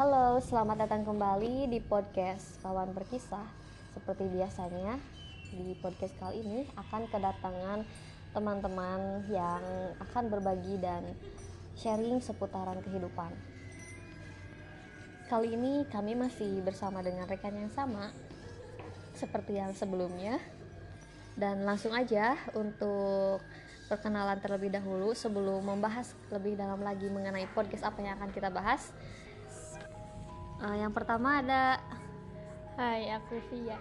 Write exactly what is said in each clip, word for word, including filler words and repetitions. Halo, selamat datang kembali di podcast Kawan Berkisah. Seperti biasanya, di podcast kali ini akan kedatangan teman-teman yang akan berbagi dan sharing seputaran kehidupan. Kali ini kami masih bersama dengan rekan yang sama seperti yang sebelumnya. Dan langsung aja untuk perkenalan terlebih dahulu sebelum membahas lebih dalam lagi mengenai podcast apa yang akan kita bahas. Uh, yang pertama ada, hai, aku Fia.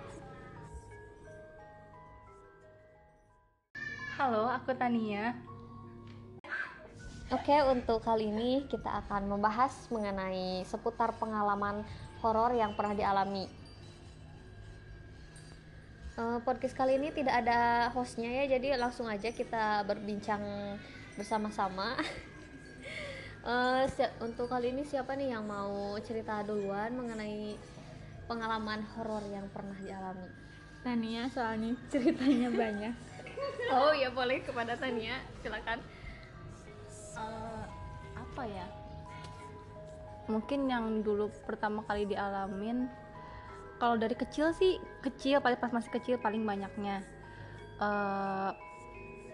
Halo, aku Tania. Oke, untuk kali ini kita akan membahas mengenai seputar pengalaman horor yang pernah dialami. Uh, podcast kali ini tidak ada hostnya ya, jadi langsung aja kita berbincang bersama-sama. Uh, si- untuk kali ini siapa nih yang mau cerita duluan mengenai pengalaman horor yang pernah dialami? Tania, soalnya ceritanya banyak. Oh ya, boleh kepada Tania, silakan. Uh, apa ya? Mungkin yang dulu pertama kali dialamin, kalau dari kecil sih kecil, paling pas masih kecil paling banyaknya. Uh,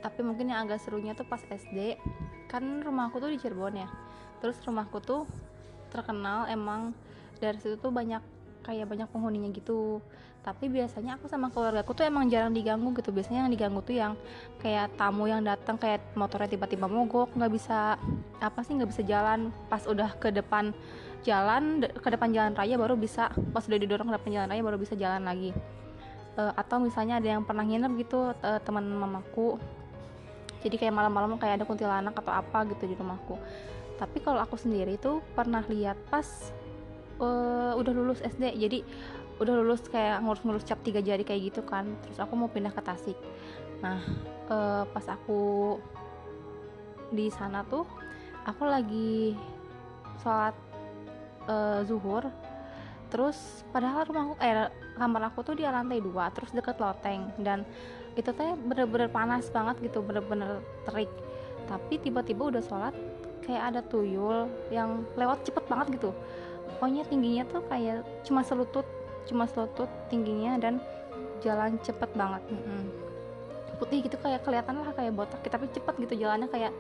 tapi mungkin yang agak serunya tuh pas S D. Kan rumahku tuh di Cirebon ya, terus rumahku tuh terkenal emang dari situ tuh banyak kayak banyak penghuninya gitu. Tapi biasanya aku sama keluargaku tuh emang jarang diganggu gitu. Biasanya yang diganggu tuh yang kayak tamu yang datang, kayak motornya tiba-tiba mogok, nggak bisa apa sih nggak bisa jalan, pas udah ke depan jalan ke depan jalan raya baru bisa, pas udah didorong ke depan jalan raya baru bisa jalan lagi. E, atau misalnya ada yang pernah nginep gitu, e, teman mamaku. Jadi kayak malam-malam kayak ada kuntilanak atau apa gitu di rumahku. Tapi kalau aku sendiri tuh pernah lihat pas uh, udah lulus S D. Jadi udah lulus kayak ngurus-ngurus cap tiga jari kayak gitu kan. Terus aku mau pindah ke Tasik. Nah, uh, pas aku di sana tuh aku lagi sholat uh, zuhur. Terus padahal rumahku eh kamar aku tuh di lantai dua, terus deket loteng, dan itu teh bener-bener panas banget gitu, bener-bener terik. Tapi tiba-tiba udah sholat kayak ada tuyul yang lewat cepet banget gitu. Pokoknya tingginya tuh kayak cuma selutut, cuma selutut tingginya, dan jalan cepet banget. Mm-mm. Putih gitu, kayak kelihatan lah kayak botak, tapi cepet gitu jalannya. Kayak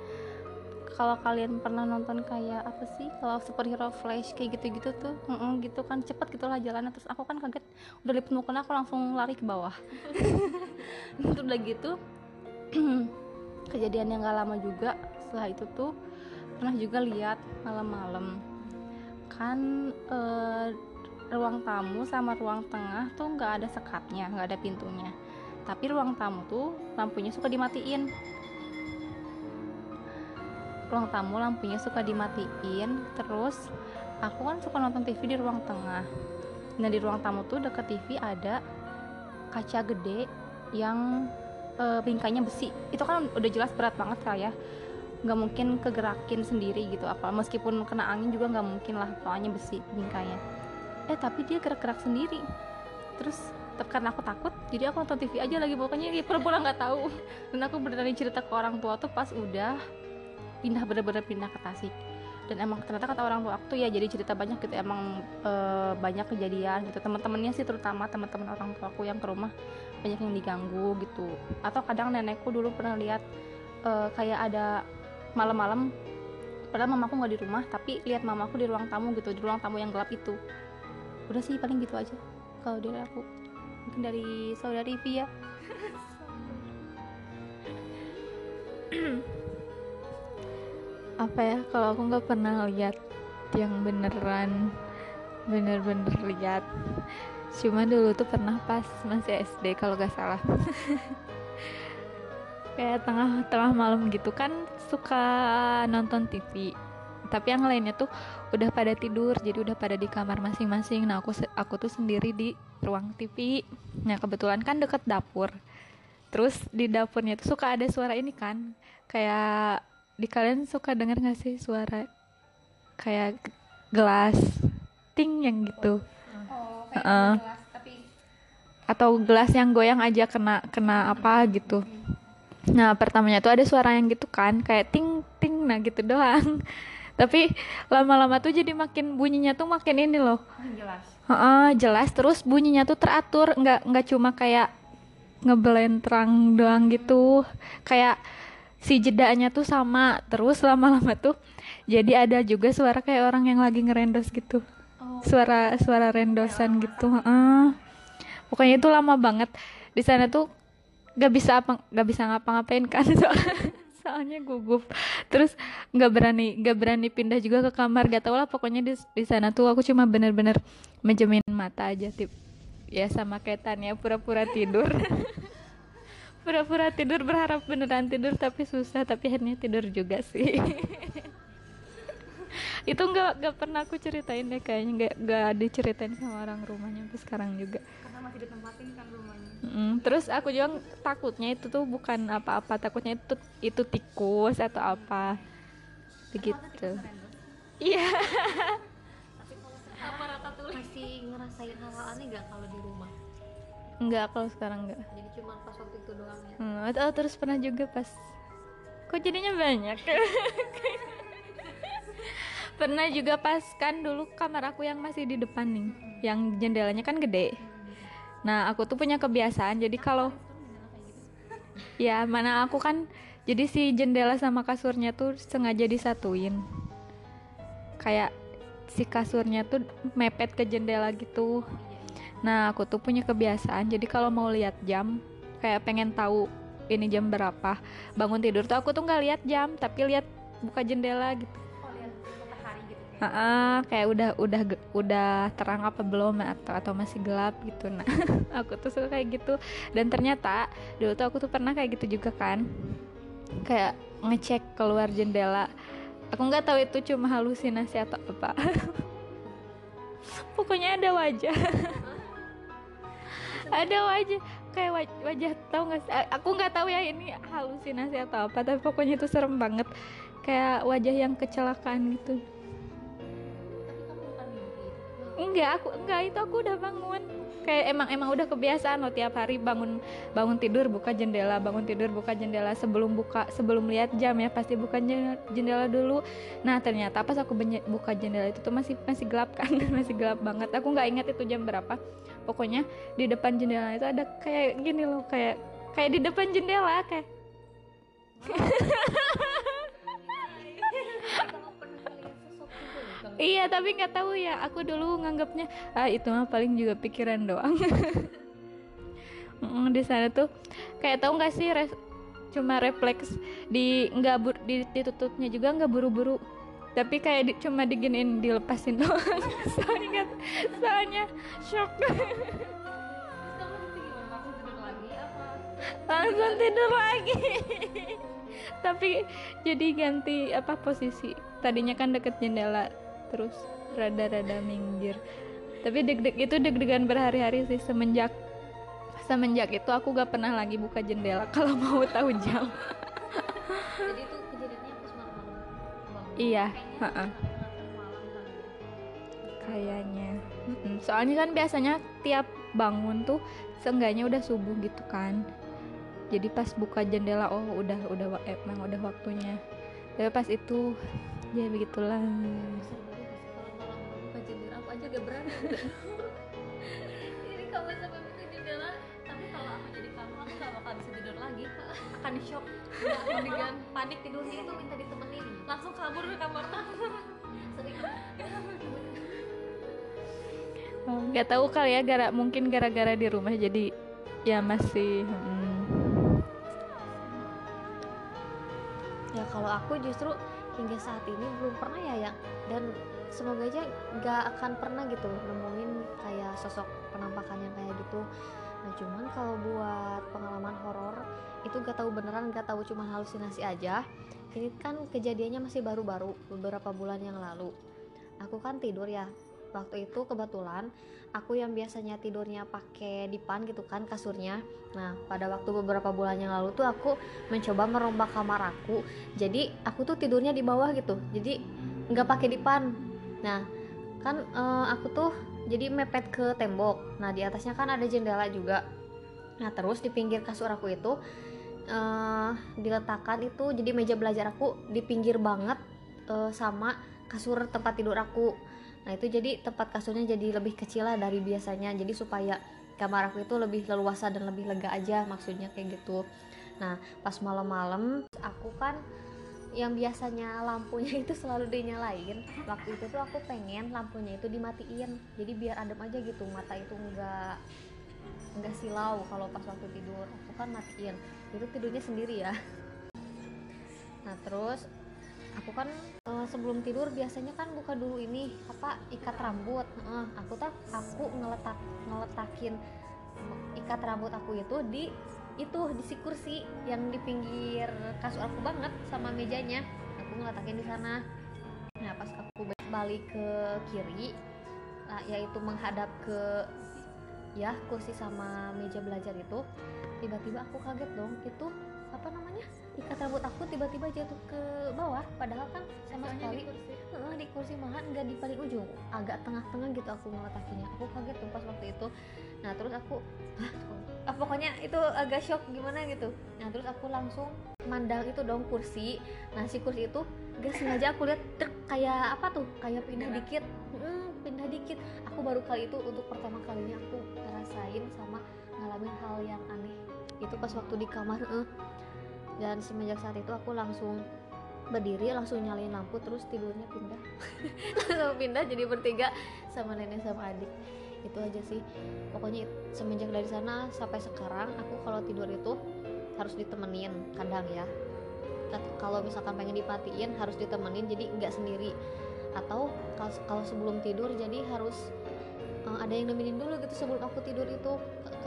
kalau kalian pernah nonton kayak apa sih kalau superhero Flash kayak gitu-gitu tuh, mm-mm, gitu kan cepet gitulah jalannya. Terus aku kan kaget, udah liput mukena, aku langsung lari ke bawah. Itu udah gitu. Kejadian yang gak lama juga setelah itu tuh pernah juga lihat malam-malam kan, e, ruang tamu sama ruang tengah tuh nggak ada sekatnya, nggak ada pintunya. Tapi ruang tamu tuh lampunya suka dimatiin. Ruang tamu lampunya suka dimatiin. Terus aku kan suka nonton T V di ruang tengah. Nah, di ruang tamu tuh deket T V ada kaca gede yang e, bingkainya besi. Itu kan udah jelas berat banget lah ya, nggak mungkin kegerakin sendiri gitu, apa meskipun kena angin juga nggak mungkin lah, soalnya besi bingkainya. Eh tapi dia gerak-gerak sendiri. Terus karena aku takut, jadi aku nonton T V aja lagi, pokoknya ya, pura-pura nggak tahu. Dan aku beneran cerita ke orang tua tuh pas udah pindah, bener-bener pindah ke Tasik. Dan emang ternyata kata orang tua aku tuh ya, jadi cerita banyak gitu, emang e, banyak kejadian gitu. Teman-temannya sih, terutama teman-teman orang tua aku yang ke rumah, banyak yang diganggu gitu. Atau kadang nenekku dulu pernah lihat e, kayak ada malam-malam, padahal mamaku nggak di rumah, tapi lihat mamaku di ruang tamu gitu, di ruang tamu yang gelap itu. Udah sih paling gitu aja kalau dari aku. Mungkin dari saudari Via. Apa ya, kalau aku nggak pernah lihat yang beneran bener-bener lihat, cuma dulu tuh pernah pas masih S D kalau nggak salah. Kayak tengah tengah malam gitu kan suka nonton T V, tapi yang lainnya tuh udah pada tidur, jadi udah pada di kamar masing-masing. Nah, aku aku tuh sendiri di ruang T V. Nah, kebetulan kan deket dapur, terus di dapurnya tuh suka ada suara ini kan, kayak di kalian suka dengar nggak sih suara kayak gelas ting yang gitu? Oh, kayak uh, gelas tapi atau gelas yang goyang aja kena kena apa gitu. Nah, pertamanya tuh ada suara yang gitu kan, kayak ting ting, nah gitu doang. Tapi lama-lama tuh jadi makin bunyinya tuh makin ini loh. Jelas. Uh, jelas, terus bunyinya tuh teratur, nggak nggak cuma kayak ngeblentrang doang gitu. Kayak si jedanya tuh sama, terus lama-lama tuh jadi ada juga suara kayak orang yang lagi ngerendos gitu. Oh. Suara suara rendosan gitu. Uh. Pokoknya itu lama banget. Di sana tuh gak bisa apa gak bisa ngapa-ngapain kan, soalnya, soalnya gugup, terus gak berani gak berani pindah juga ke kamar, gak tau lah pokoknya di di sana tuh aku cuma bener-bener menjemin mata aja, tip ya sama kayak Tania, pura-pura tidur pura-pura tidur berharap beneran tidur tapi susah, tapi akhirnya tidur juga sih. Itu gak gak pernah aku ceritain deh kayaknya, gak gak diceritain sama orang rumahnya sampai sekarang juga karena masih ditempatin kan rumahnya. Mm, terus aku juga takutnya itu tuh bukan apa-apa, takutnya itu itu tikus atau apa begitu. Iya. Apa rata tulis? Masih ngerasain hal aneh nggak kalau di rumah? Nggak, kalau sekarang nggak. Jadi cuma pas waktu itu doang ya. Hmm, oh, terus pernah juga pas. Kok jadinya banyak? Pernah juga pas kan dulu kamar aku yang masih di depan nih, hmm. yang jendelanya kan gede. Nah, aku tuh punya kebiasaan, jadi kalau ya mana aku kan, jadi si jendela sama kasurnya tuh sengaja disatuin, kayak si kasurnya tuh mepet ke jendela gitu. Nah, aku tuh punya kebiasaan, jadi kalau mau lihat jam, kayak pengen tahu ini jam berapa, bangun tidur tuh aku tuh nggak lihat jam, tapi lihat buka jendela gitu. Oh, lihat matahari gitu. Uh-uh, kayak udah udah udah terang apa belum atau atau masih gelap gitu. Nah, aku tuh suka kayak gitu, dan ternyata dulu tuh aku tuh pernah kayak gitu juga kan, kayak ngecek keluar jendela. Aku nggak tahu itu cuma halusinasi atau apa. Pokoknya ada wajah ada wajah kayak waj- wajah tahu nggak, aku nggak tahu ya ini halusinasi atau apa, tapi pokoknya itu serem banget, kayak wajah yang kecelakaan gitu. Enggak, aku enggak, itu aku udah bangun. Kayak emang emang udah kebiasaan loh, tiap hari bangun bangun tidur buka jendela, bangun tidur buka jendela, sebelum buka sebelum lihat jam ya pasti buka jendela dulu. Nah, ternyata pas aku buka jendela itu tuh masih masih gelap kan, masih gelap banget. Aku enggak ingat itu jam berapa. Pokoknya di depan jendela itu ada kayak gini loh, kayak kayak di depan jendela kayak. Iya, tapi nggak tahu ya, aku dulu nganggapnya ah itu mah paling juga pikiran doang. Di sana tuh kayak tahu nggak sih, res, cuma refleks, di nggak bur, di, ditutupnya juga nggak buru-buru, tapi kayak di, cuma diginiin, dilepasin doang. Soalnya nggak, soalnya shock. Langsung tidur lagi. Tapi jadi ganti apa posisi, tadinya kan deket jendela, terus rada-rada minggir. Tapi deg-deg itu deg-degan berhari-hari sih. Semenjak semenjak itu aku gak pernah lagi buka jendela kalau mau tahu jam. Jadi itu kejadiannya pas malam. Iya, heeh. Kayaknya. Mm-mm. Soalnya kan biasanya tiap bangun tuh seenggaknya udah subuh gitu kan. Jadi pas buka jendela oh udah udah emang udah waktunya. Tapi pas itu ya begitulah. Aja gak berani. Jadi kamu sampai buka jendela, tapi kalau aku jadi kamu, aku gak bakal bisa tidur lagi, akan shock, akan dengan panik tidurnya itu minta ditemenin, langsung kabur ke kamar. Sering. Gak tahu kali ya, gara mungkin gara-gara di rumah jadi ya masih. Hmm. Ya kalau aku justru hingga saat ini belum pernah ya, ya. Dan semoga aja gak akan pernah gitu nemuin kayak sosok penampakan yang kayak gitu. Nah cuman kalau buat pengalaman horor itu gak tahu beneran, gak tahu cuman halusinasi aja. Ini kan kejadiannya masih baru-baru, beberapa bulan yang lalu. Aku kan tidur ya, waktu itu kebetulan aku yang biasanya tidurnya pakai dipan gitu kan kasurnya. Nah pada waktu beberapa bulan yang lalu tuh aku mencoba merombak kamar aku, jadi aku tuh tidurnya di bawah gitu, jadi gak pakai dipan. Nah kan uh, aku tuh jadi mepet ke tembok, nah di atasnya kan ada jendela juga. Nah terus di pinggir kasur aku itu uh, diletakkan itu jadi meja belajar aku di pinggir banget, uh, sama kasur tempat tidur aku. Nah itu jadi tempat kasurnya jadi lebih kecil lah dari biasanya, jadi supaya kamar aku itu lebih leluasa dan lebih lega aja, maksudnya kayak gitu. Nah pas malam-malam aku kan yang biasanya lampunya itu selalu dinyalain, waktu itu tuh aku pengen lampunya itu dimatiin, jadi biar adem aja gitu, mata itu enggak enggak silau kalau pas waktu tidur. Aku kan matiin, itu tidurnya sendiri ya. Nah terus aku kan e, sebelum tidur biasanya kan buka dulu ini apa ikat rambut. Eh, aku tuh aku ngeletak ngeletakin ikat rambut aku itu di itu di si kursi yang di pinggir kasur aku banget sama mejanya. Aku ngeletakin di sana. Nah pas aku balik ke kiri, nah, yaitu menghadap ke ya kursi sama meja belajar itu, tiba-tiba aku kaget dong, itu apa namanya ikat rambut aku tiba-tiba jatuh ke bawah, padahal kan sama sekali di kursi, uh, di kursi malah nggak di paling ujung, agak tengah-tengah gitu aku ngeletakinnya. Aku kaget tuh pas waktu itu. Nah terus aku hah, ah, pokoknya itu agak shock gimana gitu. Nah terus aku langsung mandang itu dong kursi. Nah si kursi itu gak sengaja aku lihat kayak apa tuh kayak pindah dikit, hmm, pindah dikit. Aku baru kali itu untuk pertama kalinya aku ngerasain sama ngalamin hal yang aneh itu pas waktu di kamar. eh. Dan semenjak saat itu aku langsung berdiri, langsung nyalain lampu, terus tidurnya pindah langsung pindah jadi bertiga sama nenek sama adik. Itu aja sih pokoknya. Semenjak dari sana sampai sekarang aku kalau tidur itu harus ditemenin kadang ya, kalau misalkan pengen dimatiin harus ditemenin, jadi nggak sendiri. Atau kalau sebelum tidur jadi harus uh, ada yang nemenin dulu gitu sebelum aku tidur itu.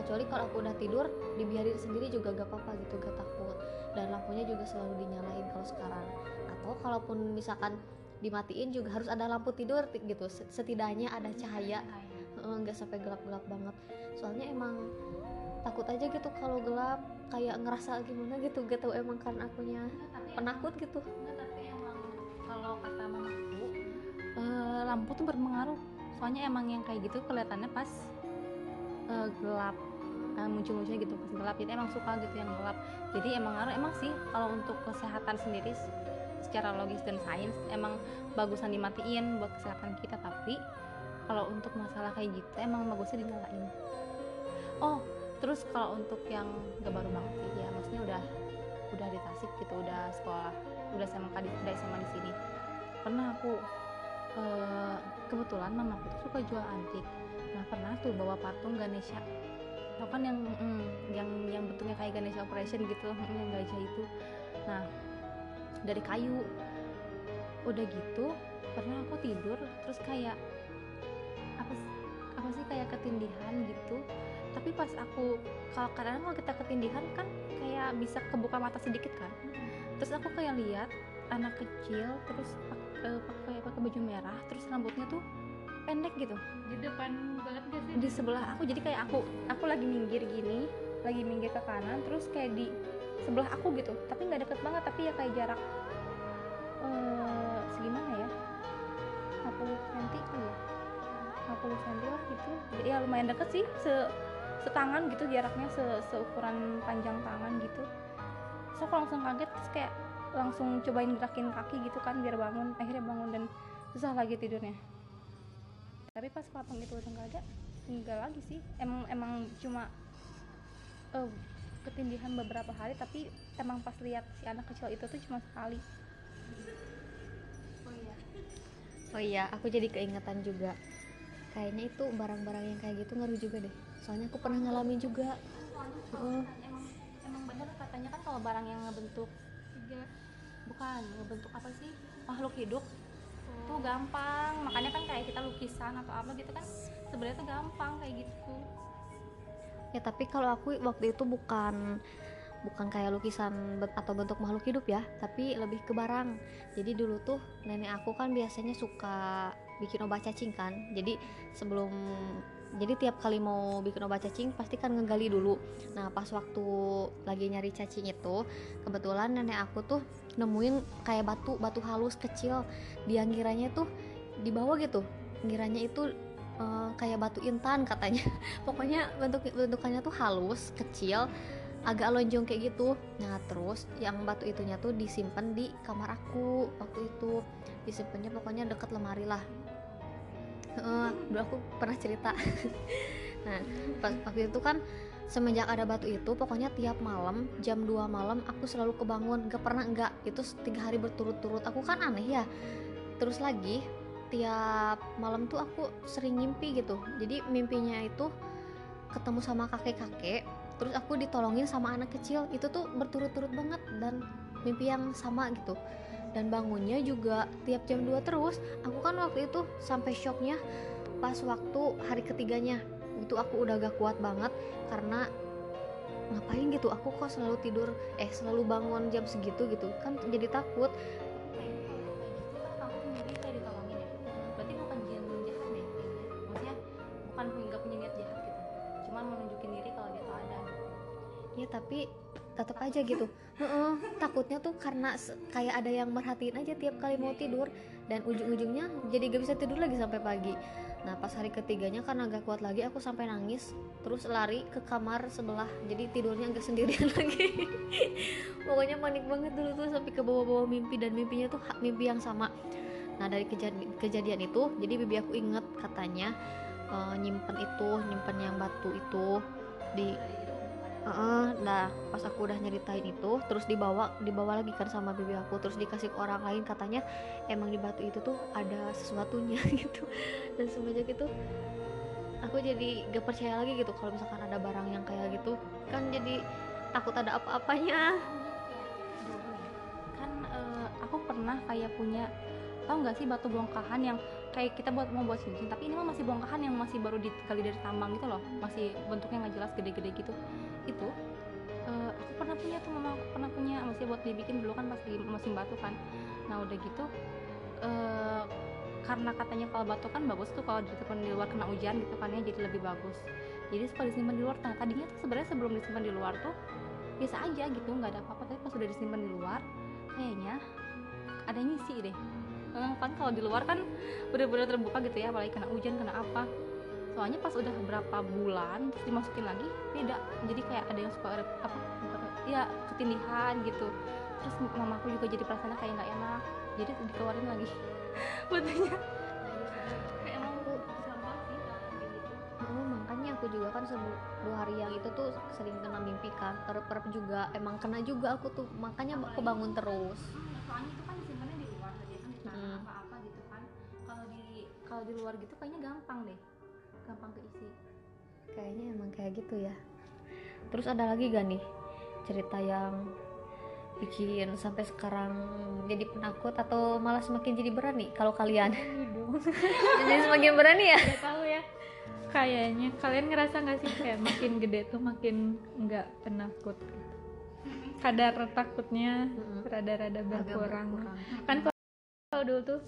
Kecuali kalau aku udah tidur dibiarin sendiri juga gak apa-apa gitu, gak takut. Dan lampunya juga selalu dinyalain kalau sekarang. Atau kalaupun misalkan dimatiin juga harus ada lampu tidur gitu, setidaknya ada cahaya, nggak e, sampai gelap-gelap banget. Soalnya emang takut aja gitu kalau gelap, kayak ngerasa gimana gitu, gak tau emang karena akunya penakut gitu. Tapi emang kalau kata mamaku e, lampu tuh berpengaruh. Soalnya emang yang kayak gitu kelihatannya pas e, gelap. Nah, muncul-munculnya gitu pas gelap, jadi emang suka gitu yang gelap. Jadi emang ngaruh emang sih kalau untuk kesehatan sendiri secara logis dan sains emang bagusan dimatiin buat kesehatan kita. Tapi kalau untuk masalah kayak gitu emang bagusnya dinyalain. Oh terus kalau untuk yang gak baru banget sih ya, maksudnya udah udah di Tasik gitu, udah sekolah, udah S M K di udah S M A di sini. Pernah aku eh, kebetulan mamaku tuh suka jual antik. Nah pernah tuh bawa patung Ganesha, tau kan yang mm, yang yang bentuknya kayak Ganesha Operation gitu, mm, yang gajah itu. Nah dari kayu. Udah gitu pernah aku tidur terus kayak apa apa sih kayak ketindihan gitu. Tapi pas aku kalau kadang kalau kita ketindihan kan kayak bisa kebuka mata sedikit kan. Terus aku kayak lihat anak kecil terus pakai pakai baju merah terus rambutnya tuh pendek gitu di depan banget gak sih? Di sebelah aku, jadi kayak aku aku lagi minggir gini, lagi minggir ke kanan terus kayak di sebelah aku gitu, tapi nggak deket banget, tapi ya kayak jarak uh, segimana ya, empat puluh sentimeter kali ya, empat puluh sentimeter lah gitu. Ya lumayan deket sih, se setangan gitu jaraknya, se seukuran panjang tangan gitu. So aku langsung kaget terus kayak langsung cobain gerakin kaki gitu kan biar bangun, akhirnya bangun dan susah lagi tidurnya. Tapi pas patung itu udah nggak ada, nggak lagi sih. Emang emang cuma uh, ketindihan beberapa hari, tapi emang pas lihat si anak kecil itu tuh cuma sekali. Oh iya, oh iya, aku jadi keingetan juga. Kayaknya itu barang-barang yang kayak gitu ngaruh juga deh. Soalnya aku pernah ngalamin juga. Soalnya, soalnya uh. kan, emang emang bener katanya kan kalau barang yang ngebentuk tiga, bukan ngebentuk apa sih makhluk hidup tuh gampang, makanya kan kayak kita lukisan atau apa gitu kan sebenarnya tuh gampang kayak gitu ya. Tapi kalau aku waktu itu bukan bukan kayak lukisan atau bentuk makhluk hidup ya, tapi lebih ke barang. Jadi dulu tuh nenek aku kan biasanya suka bikin obat cacing kan, jadi sebelum jadi tiap kali mau bikin obat cacing pasti kan ngegali dulu. Nah pas waktu lagi nyari cacing itu kebetulan nenek aku tuh nemuin kayak batu batu halus kecil. Dia ngiranya tuh di bawah gitu, ngiranya itu uh, kayak batu intan katanya. Pokoknya bentuk bentukannya tuh halus kecil, agak lonjong kayak gitu. Nah terus yang batu itunya tuh disimpan di kamar aku waktu itu, disimpannya pokoknya deket lemari lah. Uh, dulu aku pernah cerita. Nah waktu itu kan semenjak ada batu itu pokoknya tiap malam jam dua malam aku selalu kebangun, gak pernah enggak, itu tiga hari berturut-turut. Aku kan aneh ya, terus lagi tiap malam tuh aku sering mimpi gitu. Jadi mimpinya itu ketemu sama kakek-kakek, terus aku ditolongin sama anak kecil. Itu tuh berturut-turut banget dan mimpi yang sama gitu. Dan bangunnya juga tiap jam dua terus. Aku kan waktu itu sampai shocknya pas waktu hari ketiganya. Itu aku udah gak kuat banget karena ngapain gitu, aku kok selalu tidur eh selalu bangun jam segitu gitu. Kan jadi takut. Tapi tetap aja gitu. uh-uh, Takutnya tuh karena kayak ada yang merhatiin aja tiap kali mau tidur. Dan ujung-ujungnya jadi gak bisa tidur lagi sampai pagi. Nah pas hari ketiganya karena gak kuat lagi, aku sampai nangis, terus lari ke kamar sebelah. Jadi tidurnya agak sendirian lagi. Pokoknya panik banget dulu tuh, sampai ke bawah-bawah mimpi. Dan mimpinya tuh mimpi yang sama. Nah dari kejadian, kejadian itu jadi bibi aku inget katanya uh, nyimpen itu, nyimpen yang batu itu di Uh, nah pas aku udah nyeritain itu terus dibawa dibawa lagi kan sama bibi aku, terus dikasih ke orang lain. Katanya emang di batu itu tuh ada sesuatunya gitu. Dan semenjak itu aku jadi gak percaya lagi gitu kalau misalkan ada barang yang kayak gitu, kan jadi takut ada apa-apanya kan. Uh, aku pernah kayak punya, tau gak sih batu bongkahan yang kayak kita buat mau buat cincin, tapi ini mah masih bongkahan yang masih baru digali dari tambang gitu loh, masih bentuknya nggak jelas, gede-gede gitu. Itu uh, aku pernah punya tuh, mama aku pernah punya, masih buat dibikin dulu kan pas di musim batu kan. Nah udah gitu uh, karena katanya kalau batu kan bagus tuh kalau disimpan di luar kena hujan gitu kan ya, jadi lebih bagus. Jadi suka disimpan di luar. Nah tadinya tuh sebenarnya sebelum disimpan di luar tuh biasa aja gitu, nggak ada apa-apa, tapi pas sudah disimpan di luar kayaknya ada ngisi deh. Kan kalau di luar kan bener-bener terbuka gitu ya, apalagi kena hujan kena apa. Soalnya pas udah berapa bulan terus dimasukin lagi beda, jadi kayak ada yang suka apa ya ketindihan gitu. Terus mamaku juga jadi perasaannya kayak nggak enak, jadi dikeluarin lagi batunya. Emang aku sama sih gitu. Oh, makanya aku juga kan sebelum dua hari yang itu tuh sering kena mimpi kan, terperap juga, emang kena juga aku tuh, makanya aku bangun terus. Soalnya itu kan simpennya di luar aja kan, hmm. apa-apa gitu kan. Kalau di kalau di luar gitu kayaknya gampang deh, gampang keisi. Kayaknya emang kayak gitu ya. Terus ada lagi gak nih cerita yang bikin sampai sekarang jadi penakut atau malah semakin jadi berani kalau kalian? Jadi semakin berani ya? Gak tahu ya. Kayaknya kalian ngerasa gak sih kayak makin gede tuh makin gak penakut? Kadar takutnya mm-hmm. rada-rada berkurang. berkurang. Kan kalau dulu tuh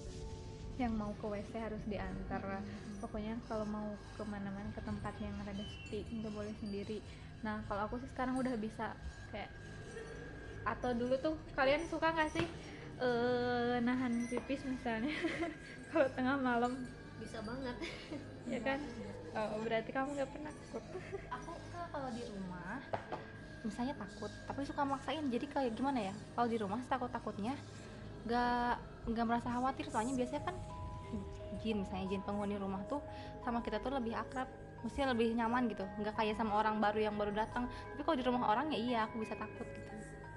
yang mau ke W C harus diantar, hmm. pokoknya kalau mau kemana-mana ke tempat yang rada sepi nggak boleh sendiri. Nah kalau aku sih sekarang udah bisa kayak, atau dulu tuh kalian suka nggak sih uh, nahan pipis misalnya kalau tengah malam? Bisa banget. Ya kan? Oh, berarti kamu nggak pernah takut. Aku kalau di rumah misalnya takut, tapi suka maksain. Jadi kayak gimana ya? Kalau di rumah takut-takutnya nggak nggak merasa khawatir, soalnya biasanya kan jin misalnya jin penghuni rumah tuh sama kita tuh lebih akrab, mestinya lebih nyaman gitu, nggak kayak sama orang baru yang baru datang. Tapi kalau di rumah orang ya iya aku bisa takut gitu,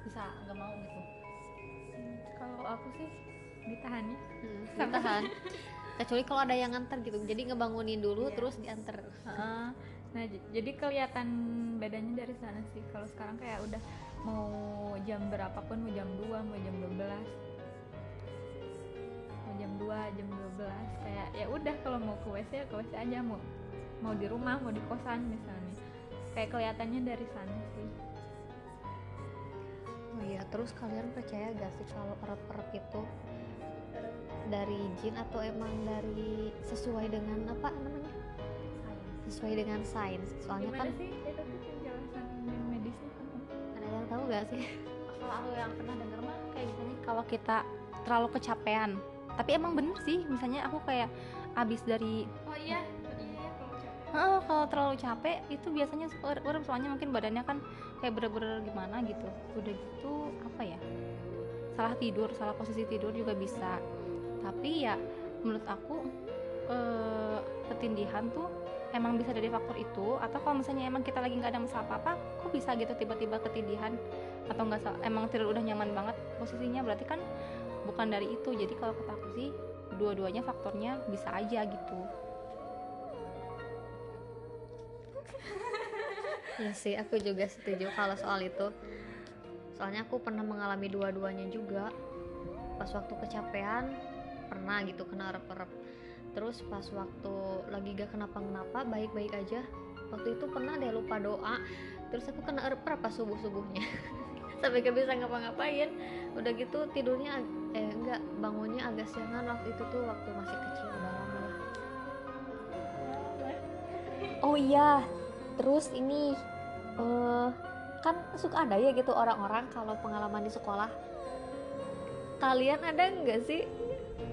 bisa nggak mau gitu. Hmm, kalau aku sih ditahan ya, hmm, ditahan kecuali kalau ada yang nganter gitu, jadi ngebangunin dulu yeah. terus diantar. uh, Nah j- jadi kelihatan bedanya dari sana sih. Kalau sekarang kayak udah mau jam berapapun, mau jam dua mau jam dua belas jam dua jam dua belas kayak ya udah, kalau mau ke W C ya ke W C aja, mau mau di rumah mau di kosan misalnya, kayak kelihatannya dari sana sih. Oh iya, terus kalian percaya gak sih kalau erep-erep itu dari jin atau emang dari sesuai dengan apa namanya? Sesuai dengan sains. Soalnya gimana kan sih itu tuh penjelasan medisnya kan. Ada yang tahu gak sih? Kalau aku yang pernah denger mah kayak gini, kalau kita terlalu kecapean, tapi emang bener sih, misalnya aku kayak abis dari oh iya, iya, Nah, kalau terlalu capek itu biasanya suka urap, soalnya mungkin badannya kan kayak bener-bener gimana gitu. Udah gitu apa ya, salah tidur, salah posisi tidur juga bisa. Tapi ya menurut aku eh, ketindihan tuh emang bisa dari faktor itu, atau kalau misalnya emang kita lagi nggak ada masalah apa-apa, kok bisa gitu tiba-tiba ketindihan, atau nggak emang tidur udah nyaman banget posisinya, berarti kan bukan dari itu. Jadi kalau kata aku sih dua-duanya faktornya bisa aja gitu. Ya sih, aku juga setuju kalau soal itu, soalnya aku pernah mengalami dua-duanya juga. Pas waktu kecapean pernah gitu kena rep-rep, terus pas waktu lagi gak kenapa-kenapa baik-baik aja, waktu itu pernah deh lupa doa, terus aku kena rep-rep pas subuh-subuhnya sampai gak bisa ngapa-ngapain. Udah gitu tidurnya eh enggak, bangunnya agak siangan. Waktu itu tuh waktu masih kecil, udah lama lah. Oh iya, terus ini uh, kan suka ada ya gitu orang-orang kalau pengalaman di sekolah. Kalian ada nggak sih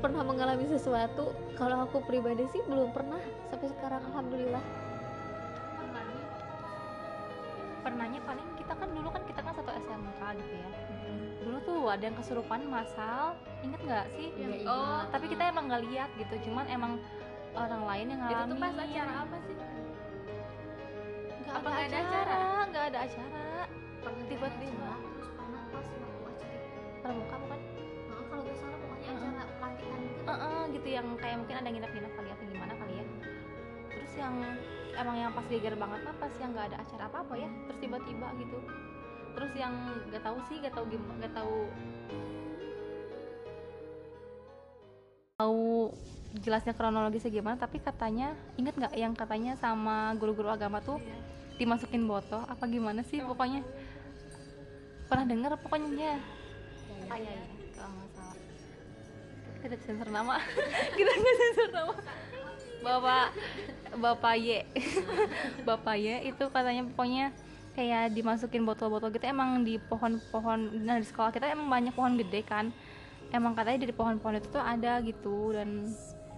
pernah mengalami sesuatu? Kalau aku pribadi sih belum pernah sampai sekarang, alhamdulillah. Pernahnya, pernahnya paling kita kan dulu kan kita kan satu S M K gitu ya. Hmm. Dulu tuh ada yang kesurupan masal, inget nggak sih? Ya, oh, ingat. Tapi kita emang nggak lihat gitu, cuman emang orang lain yang ngalamin. Itu tuh pas acara apa sih? Apa nggak ada acara? Nggak ada acara. Tiba-tiba. Pernah pas waktu acara pramuka bukan? Nah, kalau nggak salah pokoknya uh-uh. acara pelatihan gitu. Uh-uh, gitu yang kayak mungkin ada nginep-nginep kali apa gimana kali ya. Terus yang emang yang pas geger banget mah pas yang nggak ada acara apa-apa ya. Terus tiba-tiba gitu. Terus yang nggak tahu sih, nggak tahu gimana, nggak tahu. Tahu jelasnya kronologisnya gimana? Tapi katanya inget nggak yang katanya sama guru-guru agama tuh? Iya. Dimasukin botol apa gimana sih, pokoknya pernah dengar pokoknya ya, ya, ya. Kalau nggak salah kita udah sensor nama kita nggak sensor nama bapak bapak Y bapak Y itu katanya pokoknya kayak dimasukin botol-botol gitu. Emang di pohon-pohon, nah di sekolah kita emang banyak pohon gede kan, emang katanya dari pohon-pohon itu tuh ada gitu. Dan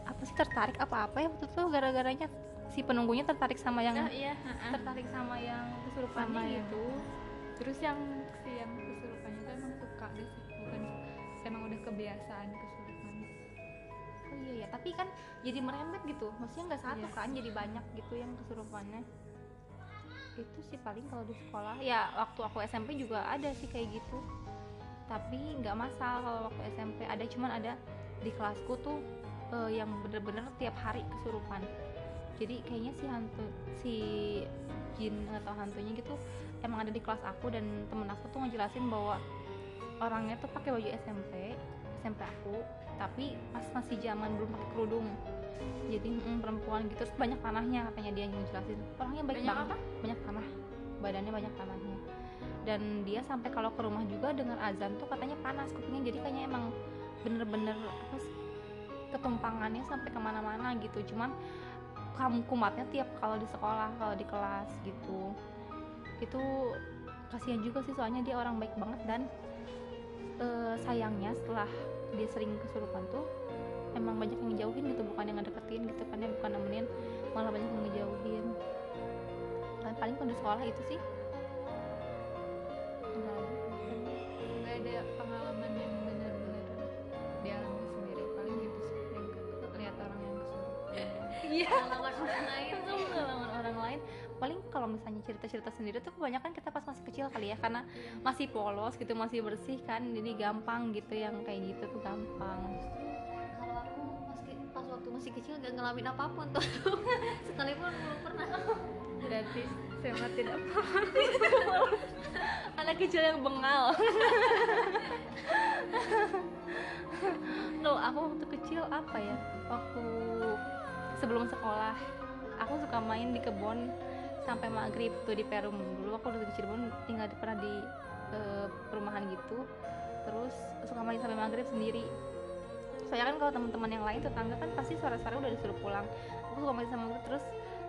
apa sih, tertarik apa-apa ya waktu itu gara-garanya si penunggunya tertarik sama yang nah, iya, uh-uh. tertarik sama yang kesurupannya sama gitu. Yang, terus yang si yang kesurupannya itu emang suka deh sih, bukan emang udah kebiasaan kesurupan. Oh iya ya, tapi kan jadi merembet gitu, maksudnya nggak satu yes. kan, jadi banyak gitu yang kesurupannya. Itu sih paling kalau di sekolah. Ya waktu aku S M P juga ada sih kayak gitu, tapi nggak masalah. Kalau waktu S M P ada, cuman ada di kelasku tuh uh, yang bener-bener tiap hari kesurupan. Jadi kayaknya si hantu, si jin atau hantunya gitu emang ada di kelas aku. Dan temen aku tuh ngejelasin bahwa orangnya tuh pakai baju S M P, S M P aku, tapi pas masih zaman belum pakai kerudung. Jadi mm, perempuan gitu, terus banyak tanahnya katanya dia ngejelasin. Orangnya baik banget, apa? Banyak tanah, badannya banyak tanahnya. Dan dia sampai kalau ke rumah juga dengar azan tuh katanya panas kupingnya. Jadi kayaknya emang bener-bener apa sih, ketumpangannya sampai kemana-mana gitu. Cuman kamu kumatnya tiap kalau di sekolah, kalau di kelas gitu. Itu kasihan juga sih, soalnya dia orang baik banget. Dan e, sayangnya setelah dia sering kesurupan tuh emang banyak yang ngejauhin gitu, bukan yang ngedeketin gitu kan, bukan nemenin, malah banyak yang ngejauhin. Nah, paling kalau di sekolah itu sih enggak ada, enggak ada pengalaman yang benar-benar dialami sendiri. Paling gitu sih, yang lihat orang yang kesurupan. Orang lain tuh pengalaman orang lain. Paling kalau misalnya cerita-cerita sendiri tuh kebanyakan kita pas masih kecil kali ya, karena masih polos gitu, masih bersih kan, jadi gampang gitu yang kayak gitu tuh gampang. Kalau aku masih, pas waktu masih kecil gak ngalamin apapun tuh sekalipun belum pernah. Berarti saya tidak paham anak kecil yang bengal. Loh, aku waktu kecil apa ya, waktu sebelum sekolah aku suka main di kebun sampai maghrib tuh di Perum. Dulu aku udah di Cirebon, tinggal di, pernah di e, perumahan gitu. Terus suka main sampai maghrib sendiri. Soalnya kan kalau teman-teman yang lain tetangga kan pasti sore-sore udah disuruh pulang. Aku suka main sampai maghrib. Terus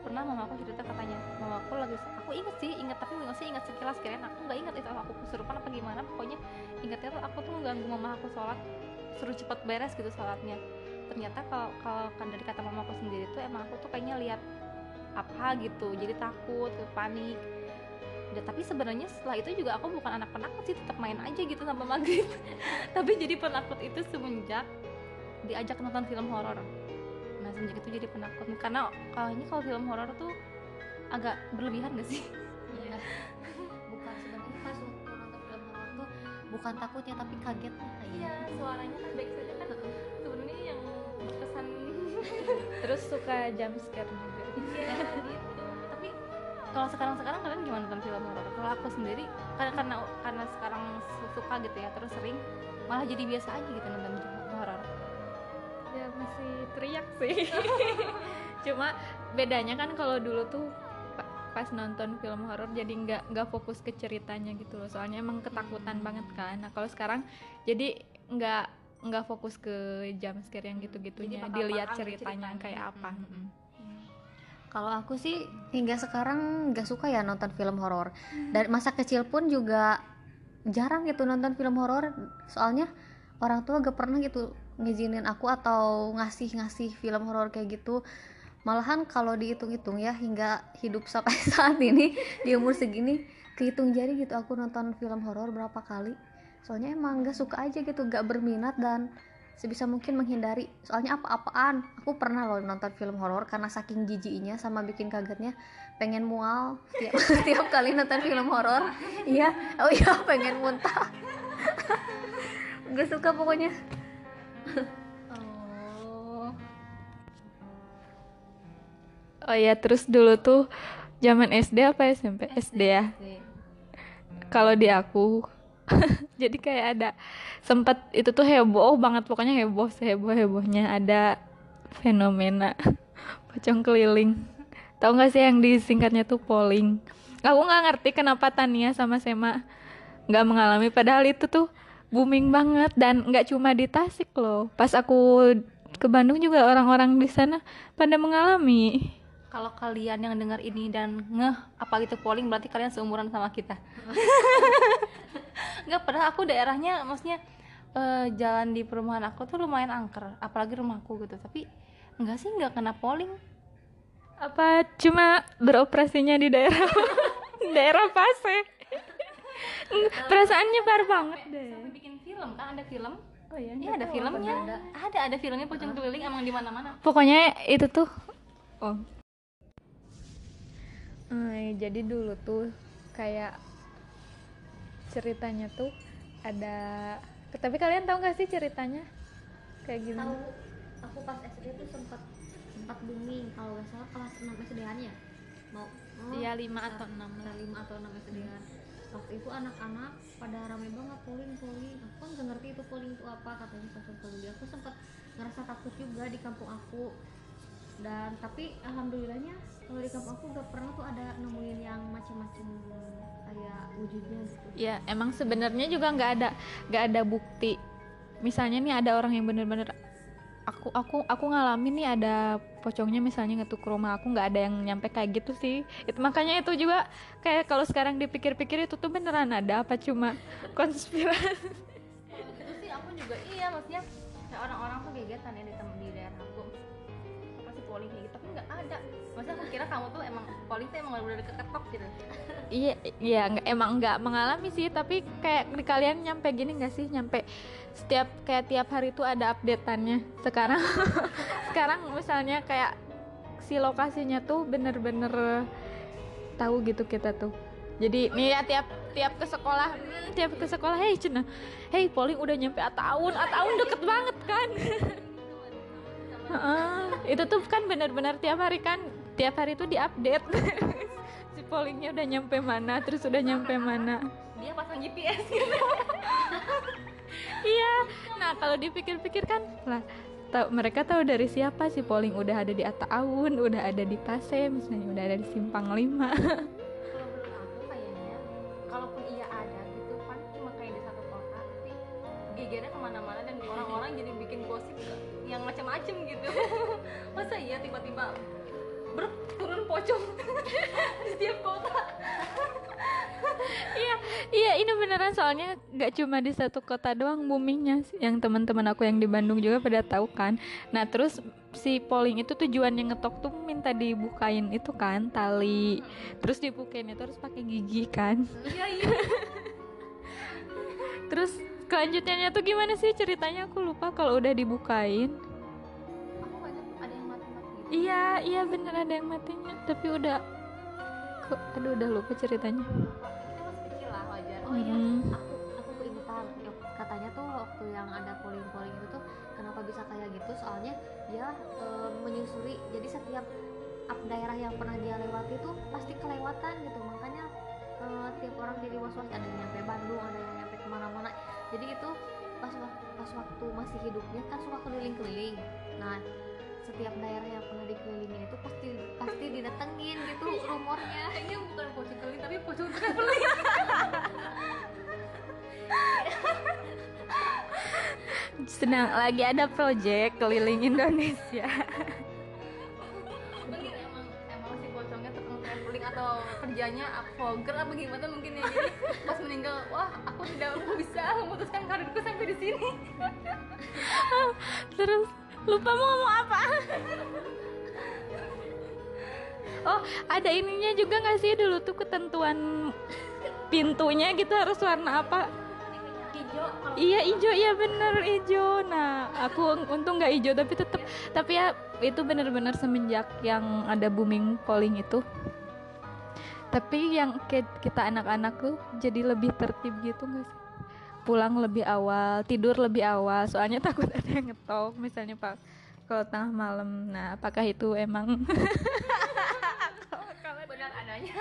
pernah mama aku cerita, katanya mama aku lagi, aku inget sih inget tapi nggak sih inget sekilas, kirain aku nggak inget itu aku kesurupan apa gimana. Pokoknya ingetnya tuh aku tuh ganggu mama aku sholat, suruh cepet beres gitu sholatnya. Ternyata kalau kalau kan dari kata mamaku sendiri tuh emang aku tuh kayaknya lihat apa gitu, jadi takut, panik. Dan, tapi sebenarnya setelah itu juga aku bukan anak penakut sih, tetap main aja gitu sampai maghrib. Tapi jadi penakut itu semenjak diajak nonton film horor. Nah semenjak itu jadi penakut, karena kayaknya kalau film horor tuh agak berlebihan gak sih? Iya. Bukan sebenarnya pas untuk nonton film horor tuh bukan takutnya tapi kagetnya. Iya, suaranya kan baik saja kan. Sebenarnya yang berkesan. Terus suka jump scare juga. Iya gitu. Tapi kalau sekarang-sekarang kalian gimana nonton film horor? Kalau aku sendiri karena karena karena sekarang suka gitu ya, terus sering malah jadi biasa aja gitu nonton film horor. Ya masih teriak sih. Cuma bedanya kan kalau dulu tuh pas nonton film horor jadi nggak nggak fokus ke ceritanya gitu loh, soalnya emang ketakutan hmm. banget kan. Nah kalau sekarang jadi nggak nggak fokus ke jump scare yang gitu-gitunya, dilihat ceritanya, ceritanya kayak apa. hmm. hmm. hmm. Kalau aku sih hingga sekarang nggak suka ya nonton film horor. hmm. Dari masa kecil pun juga jarang gitu nonton film horor, soalnya orang tua gak pernah gitu ngizinin aku atau ngasih-ngasih film horor kayak gitu. Malahan kalau dihitung-hitung ya, hingga hidup sampai saat ini di umur segini, kehitung jari gitu aku nonton film horor berapa kali. Soalnya emang gak suka aja gitu, gak berminat dan sebisa mungkin menghindari. Soalnya apa-apaan, aku pernah loh nonton film horor karena saking jijinya sama bikin kagetnya pengen mual tiap, tiap kali nonton film horor. Iya, oh iya pengen muntah. Gak suka pokoknya. Oh ya, terus dulu tuh zaman S D apa S M P? S D ya. Kalau di aku jadi kayak ada sempat itu tuh heboh banget, pokoknya heboh seheboh-hebohnya ada fenomena pocong keliling. Tahu enggak sih yang disingkatnya tuh polling? Aku enggak ngerti kenapa Tania sama Sema enggak mengalami, padahal itu tuh booming banget dan enggak cuma di Tasik loh. Pas aku ke Bandung juga orang-orang di sana pada mengalami. Kalau kalian yang dengar ini dan ngeh apa gitu polling, berarti kalian seumuran sama kita. Enggak, padahal aku daerahnya maksudnya eh, jalan di perumahan aku tuh lumayan angker, apalagi rumahku gitu. Tapi enggak sih, enggak kena polling. Apa cuma beroperasinya di daerah daerah Pase? Perasaan nyebar banget deh. Sampai bikin film kan, ada film. Oh iya, ya, ada filmnya. Ada. ada ada filmnya pocong keliling emang di mana-mana. Pokoknya itu tuh. Oh. Hmm, jadi dulu tuh kayak ceritanya tuh ada, tapi kalian tahu enggak sih ceritanya? Kayak gimana? Tahu. Aku pas S D tuh sempat sempat booming kalau enggak salah kelas enam S D-an ya. Mau. Iya, oh, lima atau enam. lima atau enam S D-an. Waktu itu anak-anak pada rame banget polling-polling. Aku kan gak ngerti itu polling itu apa, katanya pocong keliling. Aku sempat ngerasa takut juga di kampung aku. Dan tapi alhamdulillahnya kalau di kampung aku gak pernah tuh ada nemuin yang macam-macam kayak wujudnya gitu. Ya emang sebenarnya juga gak ada gak ada bukti. Misalnya nih ada orang yang bener-bener aku aku aku ngalamin nih ada pocongnya misalnya ngetuk rumah aku, nggak ada yang nyampe kayak gitu sih. Itu makanya itu juga kayak kalau sekarang dipikir-pikir itu tuh beneran ada apa cuma konspirasi. Itu sih aku juga iya, maksudnya kayak orang-orang tuh gegetan ya di temen di daerah aku apa sih polling kayak gitu, tapi nggak ada. Maksudnya aku kira kamu tuh emang polling tuh emang udah diketok gitu. Iya iya nggak, emang nggak mengalami sih, tapi kayak di kalian nyampe gini nggak sih, nyampe setiap kayak tiap hari itu ada update-annya sekarang. Sekarang misalnya kayak si lokasinya tuh bener-bener tahu gitu kita tuh. Jadi nih ya tiap tiap ke sekolah, hmm, tiap ke sekolah, hey Cina, hey polling udah nyampe Ataun, Ataun deket banget kan. uh, itu tuh kan bener-bener tiap hari kan, tiap hari tuh diupdate. Si pollingnya udah nyampe mana, terus udah nyampe mana. Dia pasang G P S gitu. Iya, nah kalau dipikir-pikir kan lah, tahu, mereka tahu dari siapa sih polling udah ada di Ataun, udah ada di Pase, misalnya udah ada di Simpang lima. Kalau menurut aku kayaknya, kalaupun iya ada gitu, kan cuma kayak di satu kota, tapi gegernya kemana-mana dan orang-orang jadi bikin gosip yang macam-macam gitu. Masa iya tiba-tiba berturun pocong di setiap kota. Iya, iya ini beneran, soalnya gak cuma di satu kota doang boomingnya, yang teman-teman aku yang di Bandung juga pada tahu kan. Nah terus si polling itu tujuannya ngetok tuh minta dibukain itu kan tali, terus dibukain itu harus pakai gigi kan. Iya iya. Terus kelanjutannya tuh gimana sih ceritanya, aku lupa kalau udah dibukain. Aku banyak ada yang mati-mati gitu. Iya iya bener ada yang matinya, tapi udah kok aduh udah lupa ceritanya. Kita masih kecil lah, wajar. Oh iya, hmm. aku aku keingetan katanya tuh waktu yang ada polling-polling itu tuh kenapa bisa kayak gitu, soalnya dia e, menyusuri, jadi setiap daerah yang pernah dia lewati tuh pasti kelewatan gitu, makanya e, tiap orang jadi was-was, ada yang nyampe Bandung, ada yang nyampe kemana-mana. Jadi itu pas pas waktu masih hidupnya kan suka keliling-keliling. Nah setiap daerah yang pernah dikelilingin itu pasti pasti didatengin gitu rumornya. Kayaknya bukan pocong keliling tapi pocong traveling. Senang lagi ada proyek keliling Indonesia. Mungkin emang emang si pocongnya tukang traveling atau kerjanya vlogger apa gimana mungkin ya. Jadi pas meninggal, wah aku tidak bisa memutuskan karirku sampai di sini. Terus lupa mau ngomong apa. Oh ada ininya juga nggak sih dulu tuh ketentuan pintunya gitu harus warna apa? Ijo. Iya ijo, iya bener ijo. Nah aku untung nggak ijo tapi tetep, tapi ya itu bener-bener semenjak yang ada booming polling itu. Tapi yang kita anak-anak tuh jadi lebih tertib gitu nggak sih? Pulang lebih awal, tidur lebih awal, soalnya takut ada yang ngetok misalnya pak kalau tengah malam. Nah apakah itu emang benar adanya?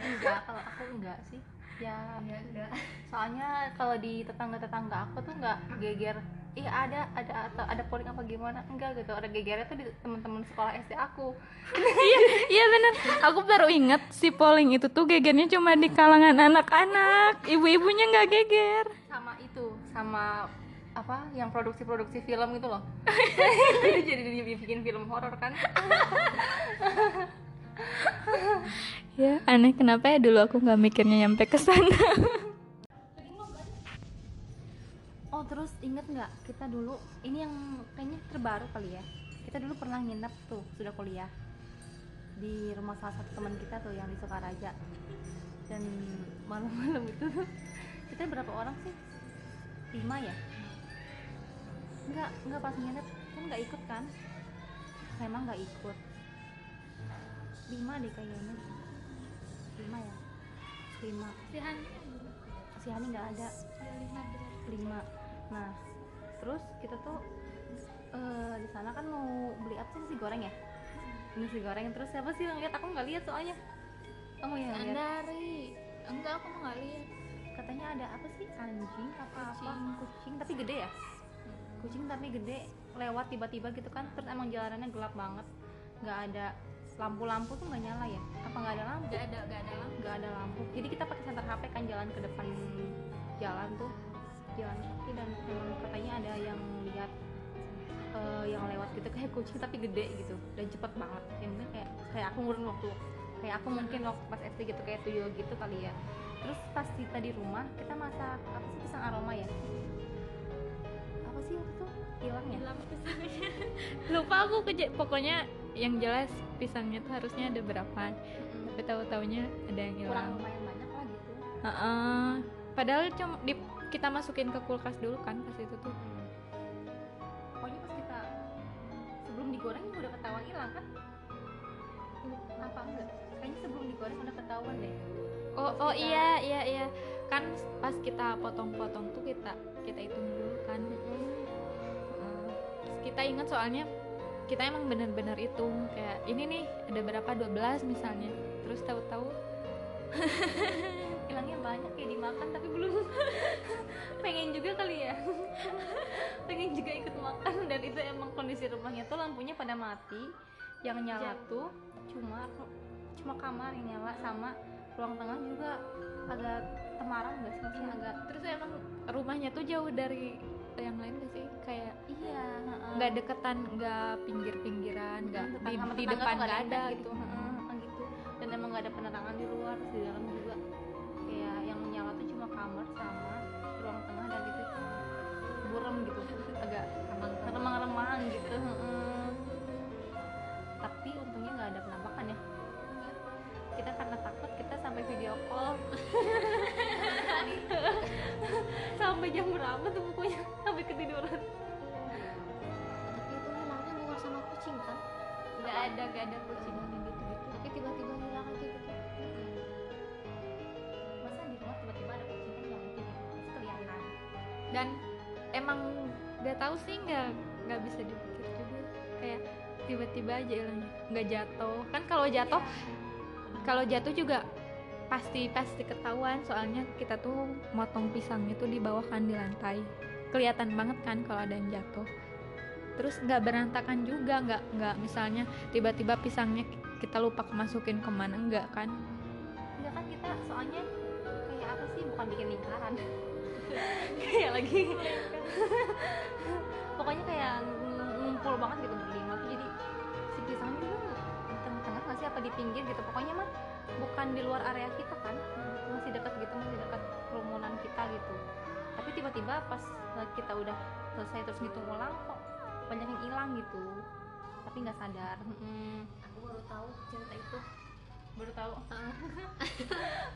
Enggak, kalau aku enggak sih ya, ya enggak. Soalnya kalau di tetangga-tetangga aku tuh enggak geger ih ada ada atau ada polling apa gimana, enggak gitu. Orang gegernya tuh di teman-teman sekolah S D aku. Iya iya benar, aku baru inget si polling itu tuh gegernya cuma di kalangan anak-anak, ibu-ibunya nggak geger. Sama itu sama apa yang produksi-produksi film gitu loh. Jadi dibikin film horor kan. Ya aneh kenapa ya dulu aku nggak mikirnya nyampe ke sana. Oh terus inget nggak kita dulu, ini yang kayaknya terbaru kali ya, kita dulu pernah nginep tuh sudah kuliah di rumah salah satu teman kita tuh yang di Soekaraja. Dan malam-malam itu kita berapa orang sih? Lima ya? Enggak, enggak pas nginep kan nggak ikut kan? Memang nggak ikut. Lima deh kayaknya. Lima ya? Lima. Si Hani? Si Hani nggak ada. Lima. Nah terus kita tuh uh, di sana kan mau beli apa sih, nasi goreng ya, nasi goreng. Terus siapa sih yang lihat? Aku nggak lihat soalnya. Kamu yang lihat? Andari. Enggak, aku nggak lihat. Katanya ada apa sih, anjing apa apa kucing tapi gede ya, kucing tapi gede lewat tiba-tiba gitu kan. Terus emang jalanannya gelap banget, nggak ada lampu-lampu tuh nggak nyala ya, apa nggak ada lampu? Nggak ada, nggak ada lampu, nggak ada lampu. Jadi kita pakai senter H P kan jalan ke depan jalan tuh, jalan kaki. Dan memang katanya ada yang lihat uh, yang lewat gitu kayak kucing tapi gede gitu dan cepet banget. Yang mungkin kayak kayak aku ngurun waktu kayak aku mungkin waktu pas S D gitu kayak tuyul gitu kali ya. Terus pas kita di rumah kita masak apa sih, pisang aroma ya, apa sih waktu itu hilang ya, hilang pisangnya. Lupa aku keje- pokoknya yang jelas pisangnya tuh harusnya ada berapa, mm-hmm. tapi tahu-taunya ada yang hilang. Kurang lumayan banyak lah gitu. Uh-uh. Padahal cuma di kita masukin ke kulkas dulu kan pas itu tuh. Pokoknya pas kita sebelum digoreng udah ketahuan hilang kan? Apa enggak? Kayaknya sebelum digoreng udah ketahuan deh. Oh pas oh kita... iya iya iya. Kan pas kita potong-potong tuh kita kita hitung dulu kan. Hmm. Kita ingat soalnya kita emang benar-benar hitung kayak ini nih ada berapa, dua belas misalnya. Terus tahu-tahu hilangnya banyak ya, dimakan tapi belum. Pengen juga kali ya. Pengen juga ikut makan. Dan itu emang kondisi rumahnya tuh lampunya pada mati, yang nyala tuh cuma cuma kamar yang nyala sama ruang tengah juga agak temaram nggak sih, agak. Terus emang rumahnya tuh jauh dari yang lain gak sih? Kayak iya, nggak deketan, nggak pinggir-pinggiran, nggak di, di depan nggak ada gitu. Gitu. gitu. Dan emang nggak ada penerangan di luar, di dalam juga. Kayak yang menyala tuh cuma kamar sama ruang tengah dan itu buram gitu, agak remang-remang gitu. Tapi untungnya nggak ada penampakan ya. Kita karena takut kita sampai video call. Sampai jam berapa tuh pokoknya, sampai ketiduran. Tapi itu hilangnya bukan sama kucing kan? Nggak ada, nggak ada kucing gitu-gitu. Tapi tiba-tiba hilang aja gitu. Masa di rumah tiba-tiba ada kucing kan nggak mungkin ya, kelihatan. Dan emang nggak tahu sih, nggak nggak bisa dipikir juga. Kayak tiba-tiba aja hilangnya, nggak jatuh. Kan kalau jatuh, ya. kalau jatuh juga pasti pasti ketahuan, soalnya kita tuh motong pisangnya tuh di bawah kan, di lantai kelihatan banget kan kalau ada yang jatuh. Terus nggak berantakan juga, nggak nggak misalnya tiba-tiba pisangnya kita lupa masukin kemana, enggak kan? Enggak kan, kita soalnya kayak apa sih, bukan bikin lingkaran kayak lagi pokoknya kayak ngumpul banget gitu berlima tuh, jadi si pisangnya tuh di tengah-tengah nggak sih, apa di pinggir gitu, pokoknya mah bukan di luar area kita kan, masih dekat gitu, masih dekat kerumunan kita gitu. Tapi tiba-tiba pas kita udah selesai terus ngitung ulang, kok banyak yang hilang gitu, tapi nggak sadar. hmm. Aku baru tahu cerita itu, baru tahu